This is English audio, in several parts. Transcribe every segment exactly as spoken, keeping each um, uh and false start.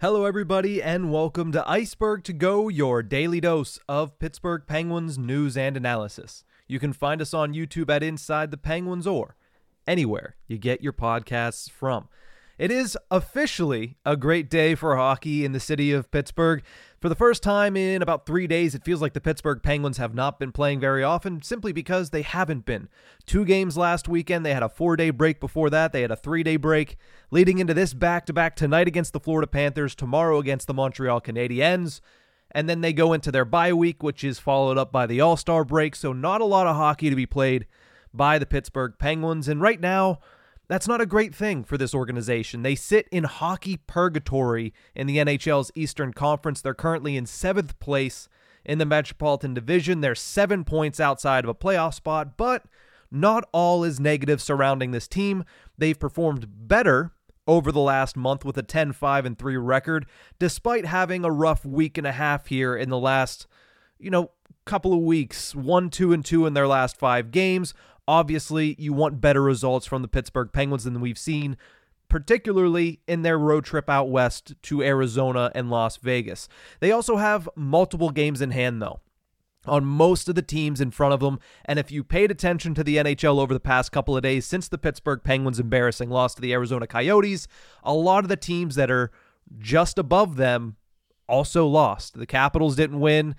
Hello everybody and welcome to Ice-Burgh To Go, your daily dose of Pittsburgh Penguins news and analysis. You can find us on YouTube at Inside the Penguins or anywhere you get your podcasts from. It is officially a great day for hockey in the city of Pittsburgh. For the first time in about three days, it feels like the Pittsburgh Penguins have not been playing very often simply because they haven't been. Two games last weekend, they had a four-day break before that, they had a three-day break. Leading into this back-to-back tonight against the Florida Panthers, tomorrow against the Montreal Canadiens, and then they go into their bye week, which is followed up by the All-Star break, so not a lot of hockey to be played by the Pittsburgh Penguins, and right now, that's not a great thing for this organization. They sit in hockey purgatory in the N H L's Eastern Conference. They're currently in seventh place in the Metropolitan Division. They're seven points outside of a playoff spot, but not all is negative surrounding this team. They've performed better over the last month with a ten five three record, despite having a rough week and a half here in the last, you know, couple of weeks. one two two in their last five games. Obviously, you want better results from the Pittsburgh Penguins than we've seen, particularly in their road trip out west to Arizona and Las Vegas. They also have multiple games in hand, though, on most of the teams in front of them. And if you paid attention to the N H L over the past couple of days since the Pittsburgh Penguins' embarrassing loss to the Arizona Coyotes, a lot of the teams that are just above them also lost. The Capitals didn't win.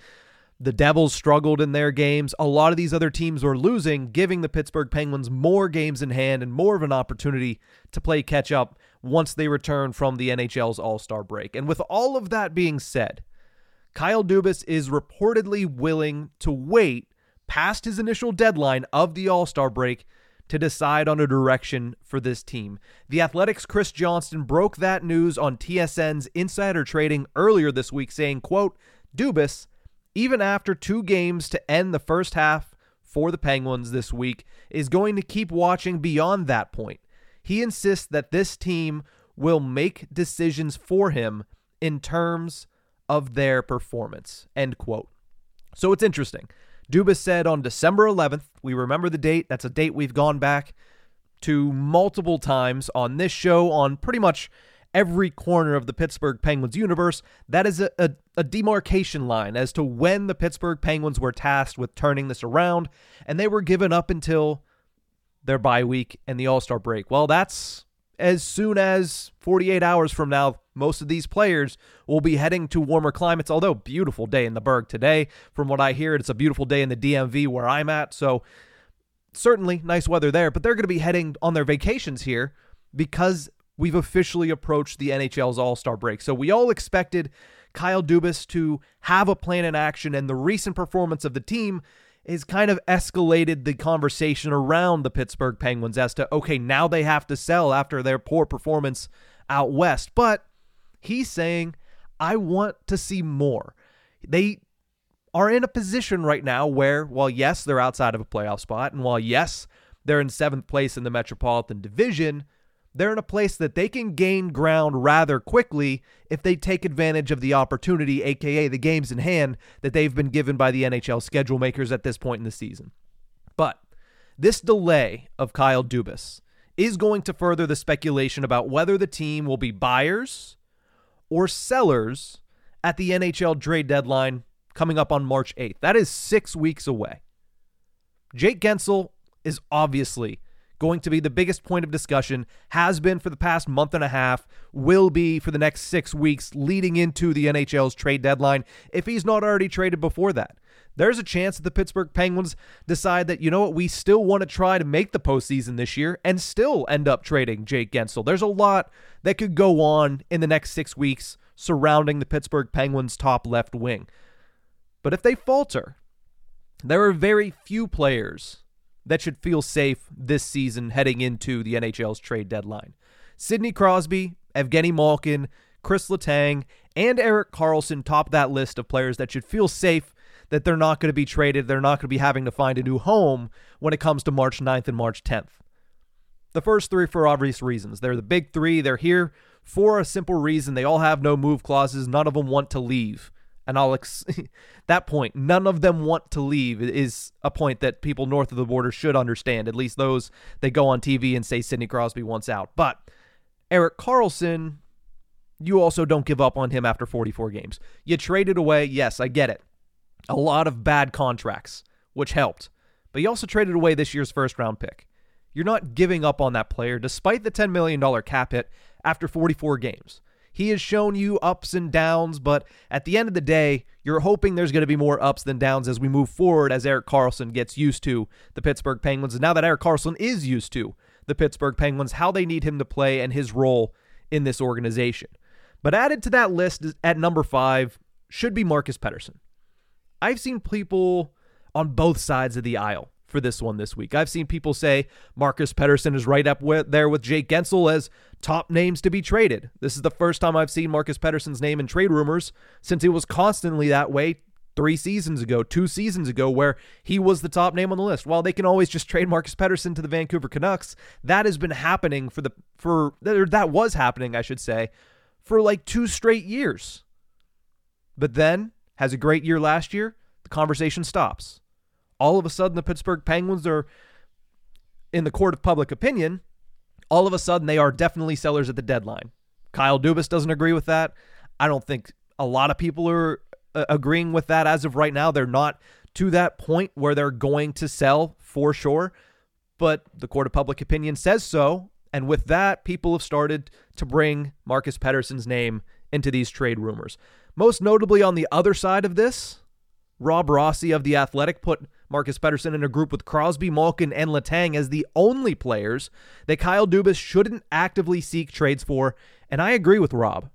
The Devils struggled in their games. A lot of these other teams were losing, giving the Pittsburgh Penguins more games in hand and more of an opportunity to play catch up once they return from the N H L's All-Star break. And with all of that being said, Kyle Dubas is reportedly willing to wait past his initial deadline of the All-Star break to decide on a direction for this team. The Athletic's Chris Johnston broke that news on T S N's Insider Trading earlier this week, saying, quote, Dubas, even after two games to end the first half for the Penguins this week, is going to keep watching beyond that point. He insists that this team will make decisions for him in terms of their performance, end quote. So it's interesting. Dubas said on December eleventh, we remember the date, that's a date we've gone back to multiple times on this show, on pretty much every corner of the Pittsburgh Penguins universe. That is a, a, a demarcation line as to when the Pittsburgh Penguins were tasked with turning this around, and they were given up until their bye week and the All-Star break. Well, that's as soon as forty-eight hours from now. Most of these players will be heading to warmer climates, although beautiful day in the Berg today. From what I hear, it's a beautiful day in the D M V where I'm at, so certainly nice weather there, but they're going to be heading on their vacations here because we've officially approached the N H L's All-Star break. So we all expected Kyle Dubas to have a plan in action, and the recent performance of the team has kind of escalated the conversation around the Pittsburgh Penguins as to, okay, now they have to sell after their poor performance out west. But he's saying, I want to see more. They are in a position right now where, while yes, they're outside of a playoff spot, and while yes, they're in seventh place in the Metropolitan Division, they're in a place that they can gain ground rather quickly if they take advantage of the opportunity, aka the games in hand that they've been given by the N H L schedule makers at this point in the season. But this delay of Kyle Dubas is going to further the speculation about whether the team will be buyers or sellers at the N H L trade deadline coming up on March eighth. That is six weeks away. Jake Gensel is obviously going to be the biggest point of discussion, has been for the past month and a half, will be for the next six weeks leading into the N H L's trade deadline, if he's not already traded before that. There's a chance that the Pittsburgh Penguins decide that, you know what, we still want to try to make the postseason this year and still end up trading Jake Gensel. There's a lot that could go on in the next six weeks surrounding the Pittsburgh Penguins' top left wing. But if they falter, there are very few players that should feel safe this season heading into the N H L's trade deadline. Sidney Crosby, Evgeny Malkin, Chris Letang, and Erik Karlsson top that list of players that should feel safe that they're not going to be traded, they're not going to be having to find a new home when it comes to March ninth and March tenth. The first three for obvious reasons. They're the big three. They're here for a simple reason. They all have no move clauses. None of them want to leave. And I'll ex- that point, none of them want to leave is a point that people north of the border should understand, at least those that go on T V and say Sidney Crosby wants out. But Erik Karlsson, you also don't give up on him after forty-four games. You traded away, yes, I get it, a lot of bad contracts, which helped. But you also traded away this year's first-round pick. You're not giving up on that player, despite the ten million dollars cap hit after forty-four games. He has shown you ups and downs, but at the end of the day, you're hoping there's going to be more ups than downs as we move forward, as Erik Karlsson gets used to the Pittsburgh Penguins. And now that Erik Karlsson is used to the Pittsburgh Penguins, how they need him to play and his role in this organization. But added to that list at number five should be Marcus Pettersson. I've seen people on both sides of the aisle for this one this week. I've seen people say Marcus Pettersson is right up with, there with Jake Gensel as top names to be traded. This is the first time I've seen Marcus Pettersson's name in trade rumors since it was constantly that way three seasons ago, two seasons ago, where he was the top name on the list. While they can always just trade Marcus Pettersson to the Vancouver Canucks, that has been happening for the, for, that was happening, I should say, for like two straight years. But then, has a great year last year, the conversation stops. All of a sudden, the Pittsburgh Penguins are in the court of public opinion. All of a sudden, they are definitely sellers at the deadline. Kyle Dubas doesn't agree with that. I don't think a lot of people are uh, agreeing with that as of right now. They're not to that point where they're going to sell for sure, but the court of public opinion says so. And with that, people have started to bring Marcus Pettersson's name into these trade rumors. Most notably on the other side of this, Rob Rossi of The Athletic put Marcus Pettersson in a group with Crosby, Malkin, and Letang as the only players that Kyle Dubas shouldn't actively seek trades for, and I agree with Rob.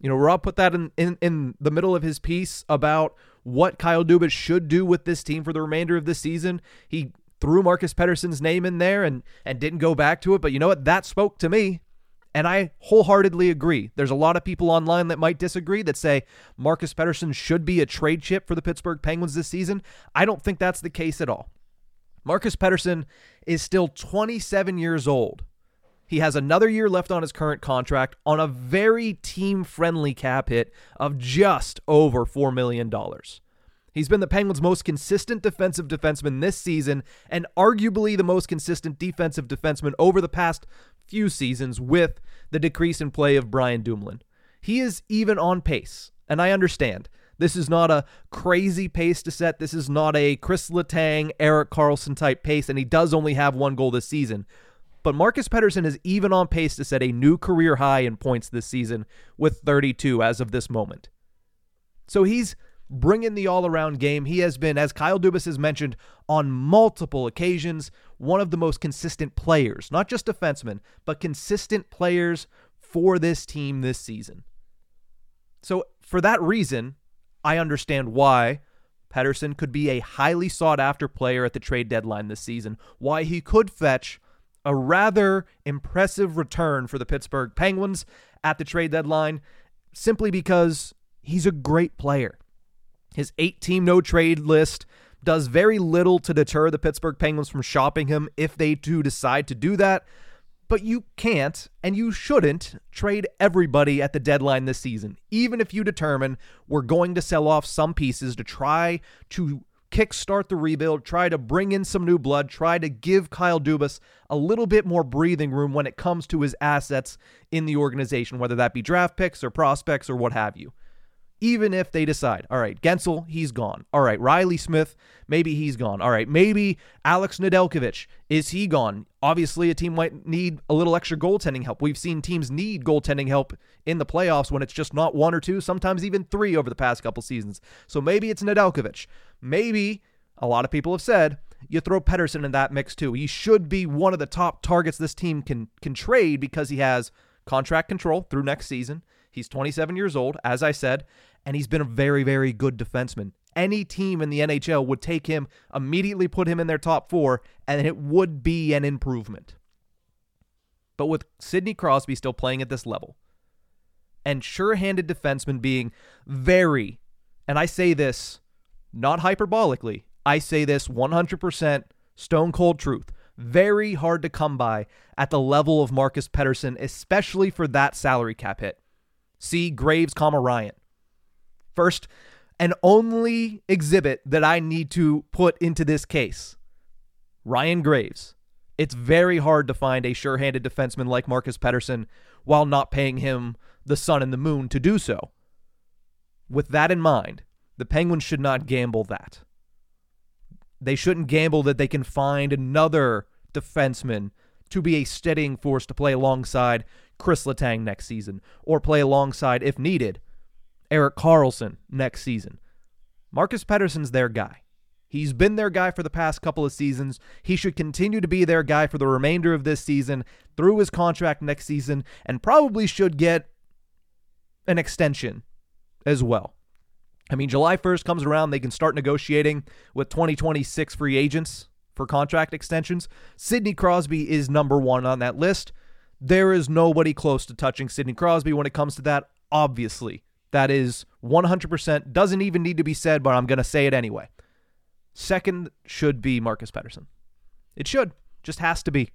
You know, Rob put that in, in, in the middle of his piece about what Kyle Dubas should do with this team for the remainder of the season. He threw Marcus Pettersson's name in there and, and didn't go back to it, but you know what? That spoke to me. And I wholeheartedly agree. There's a lot of people online that might disagree that say Marcus Pettersson should be a trade chip for the Pittsburgh Penguins this season. I don't think that's the case at all. Marcus Pettersson is still twenty-seven years old. He has another year left on his current contract on a very team-friendly cap hit of just over four million dollars. He's been the Penguins' most consistent defensive defenseman this season and arguably the most consistent defensive defenseman over the past few seasons with the decrease in play of Brian Dumoulin. He is even on pace, and I understand. This is not a crazy pace to set. This is not a Chris Letang, Erik Karlsson type pace, and he does only have one goal this season. But Marcus Pettersson is even on pace to set a new career high in points this season with thirty-two as of this moment. So he's bringing the all-around game. He has been, as Kyle Dubas has mentioned on multiple occasions, one of the most consistent players, not just defensemen, but consistent players for this team this season. So for that reason, I understand why Pettersson could be a highly sought-after player at the trade deadline this season, why he could fetch a rather impressive return for the Pittsburgh Penguins at the trade deadline, simply because he's a great player. His eight-team no-trade list does very little to deter the Pittsburgh Penguins from shopping him if they do decide to do that, but you can't and you shouldn't trade everybody at the deadline this season, even if you determine we're going to sell off some pieces to try to kickstart the rebuild, try to bring in some new blood, try to give Kyle Dubas a little bit more breathing room when it comes to his assets in the organization, whether that be draft picks or prospects or what have you. Even if they decide, all right, Gensel, he's gone. All right, Riley Smith, maybe he's gone. All right, maybe Alex Nedeljkovic, is he gone? Obviously, a team might need a little extra goaltending help. We've seen teams need goaltending help in the playoffs when it's just not one or two, sometimes even three over the past couple seasons. So maybe it's Nedeljkovic. Maybe, a lot of people have said, you throw Pettersson in that mix too. He should be one of the top targets this team can can trade because he has contract control through next season. He's twenty-seven years old, as I said, and he's been a very, very good defenseman Any team in the N H L would take him, immediately put him in their top four, and it would be an improvement. But with Sidney Crosby still playing at this level, and sure-handed defensemen being very, and I say this not hyperbolically, I say this one hundred percent stone-cold truth, very hard to come by at the level of Marcus Pettersson, especially for that salary cap hit. See Graves, comma, Ryan. First and only exhibit that I need to put into this case, Ryan Graves. It's very hard to find a sure-handed defenseman like Marcus Pettersson while not paying him the sun and the moon to do so. With that in mind, the Penguins should not gamble that. They shouldn't gamble that they can find another defenseman to be a steadying force to play alongside Chris Letang next season, or play alongside, if needed, Erik Karlsson next season. Marcus Pettersson's their guy. He's been their guy for the past couple of seasons. He should continue to be their guy for the remainder of this season, through his contract next season, and probably should get an extension as well. I mean, July first comes around, they can start negotiating with twenty twenty-six free agents for contract extensions. Sidney Crosby is number one on that list. There is nobody close to touching Sidney Crosby when it comes to that, obviously. That is one hundred percent, doesn't even need to be said, but I'm going to say it anyway. Second should be Marcus Pettersson. It should. Just has to be.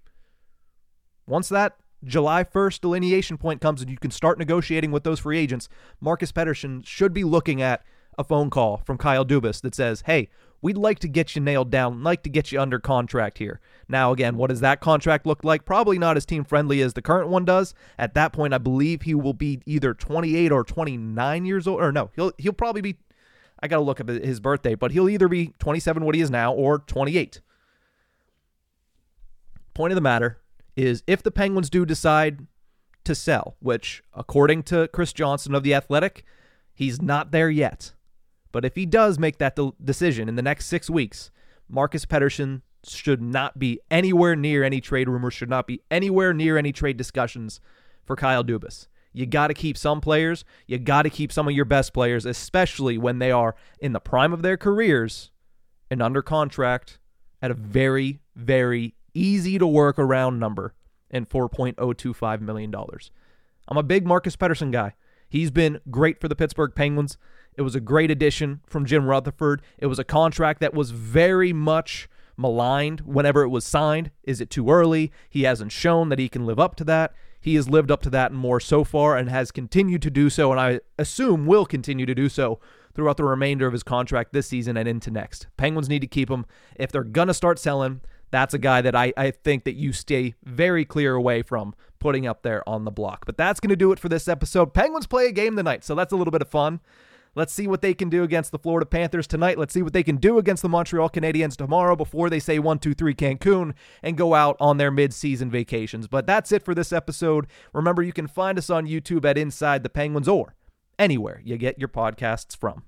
Once that July first delineation point comes and you can start negotiating with those free agents, Marcus Pettersson should be looking at a phone call from Kyle Dubas that says, hey, we'd like to get you nailed down, like to get you under contract here. Now, again, what does that contract look like? Probably not as team-friendly as the current one does. At that point, I believe he will be either twenty-eight or twenty-nine years old. Or no, he'll he'll probably be, I got to look up his birthday, but he'll either be twenty-seven, what he is now, or twenty-eight. Point of the matter is, if the Penguins do decide to sell, which, according to Chris Johnston of The Athletic, he's not there yet. But if he does make that decision in the next six weeks, Marcus Pettersson should not be anywhere near any trade rumors, should not be anywhere near any trade discussions for Kyle Dubas. You got to keep some players. You got to keep some of your best players, especially when they are in the prime of their careers and under contract at a very, very easy to work around number and four point oh two five million dollars. I'm a big Marcus Pettersson guy. He's been great for the Pittsburgh Penguins. It was a great addition from Jim Rutherford. It was a contract that was very much maligned whenever it was signed. Is it too early? He hasn't shown that he can live up to that. He has lived up to that and more so far and has continued to do so, and I assume will continue to do so throughout the remainder of his contract this season and into next. Penguins need to keep him. If they're going to start selling, that's a guy that I, I think that you stay very clear away from putting up there on the block. But that's going to do it for this episode. Penguins play a game tonight, so that's a little bit of fun. Let's see what they can do against the Florida Panthers tonight. Let's see what they can do against the Montreal Canadiens tomorrow before they say one two three Cancun and go out on their mid-season vacations. But that's it for this episode. Remember, you can find us on YouTube at Inside the Penguins or anywhere you get your podcasts from.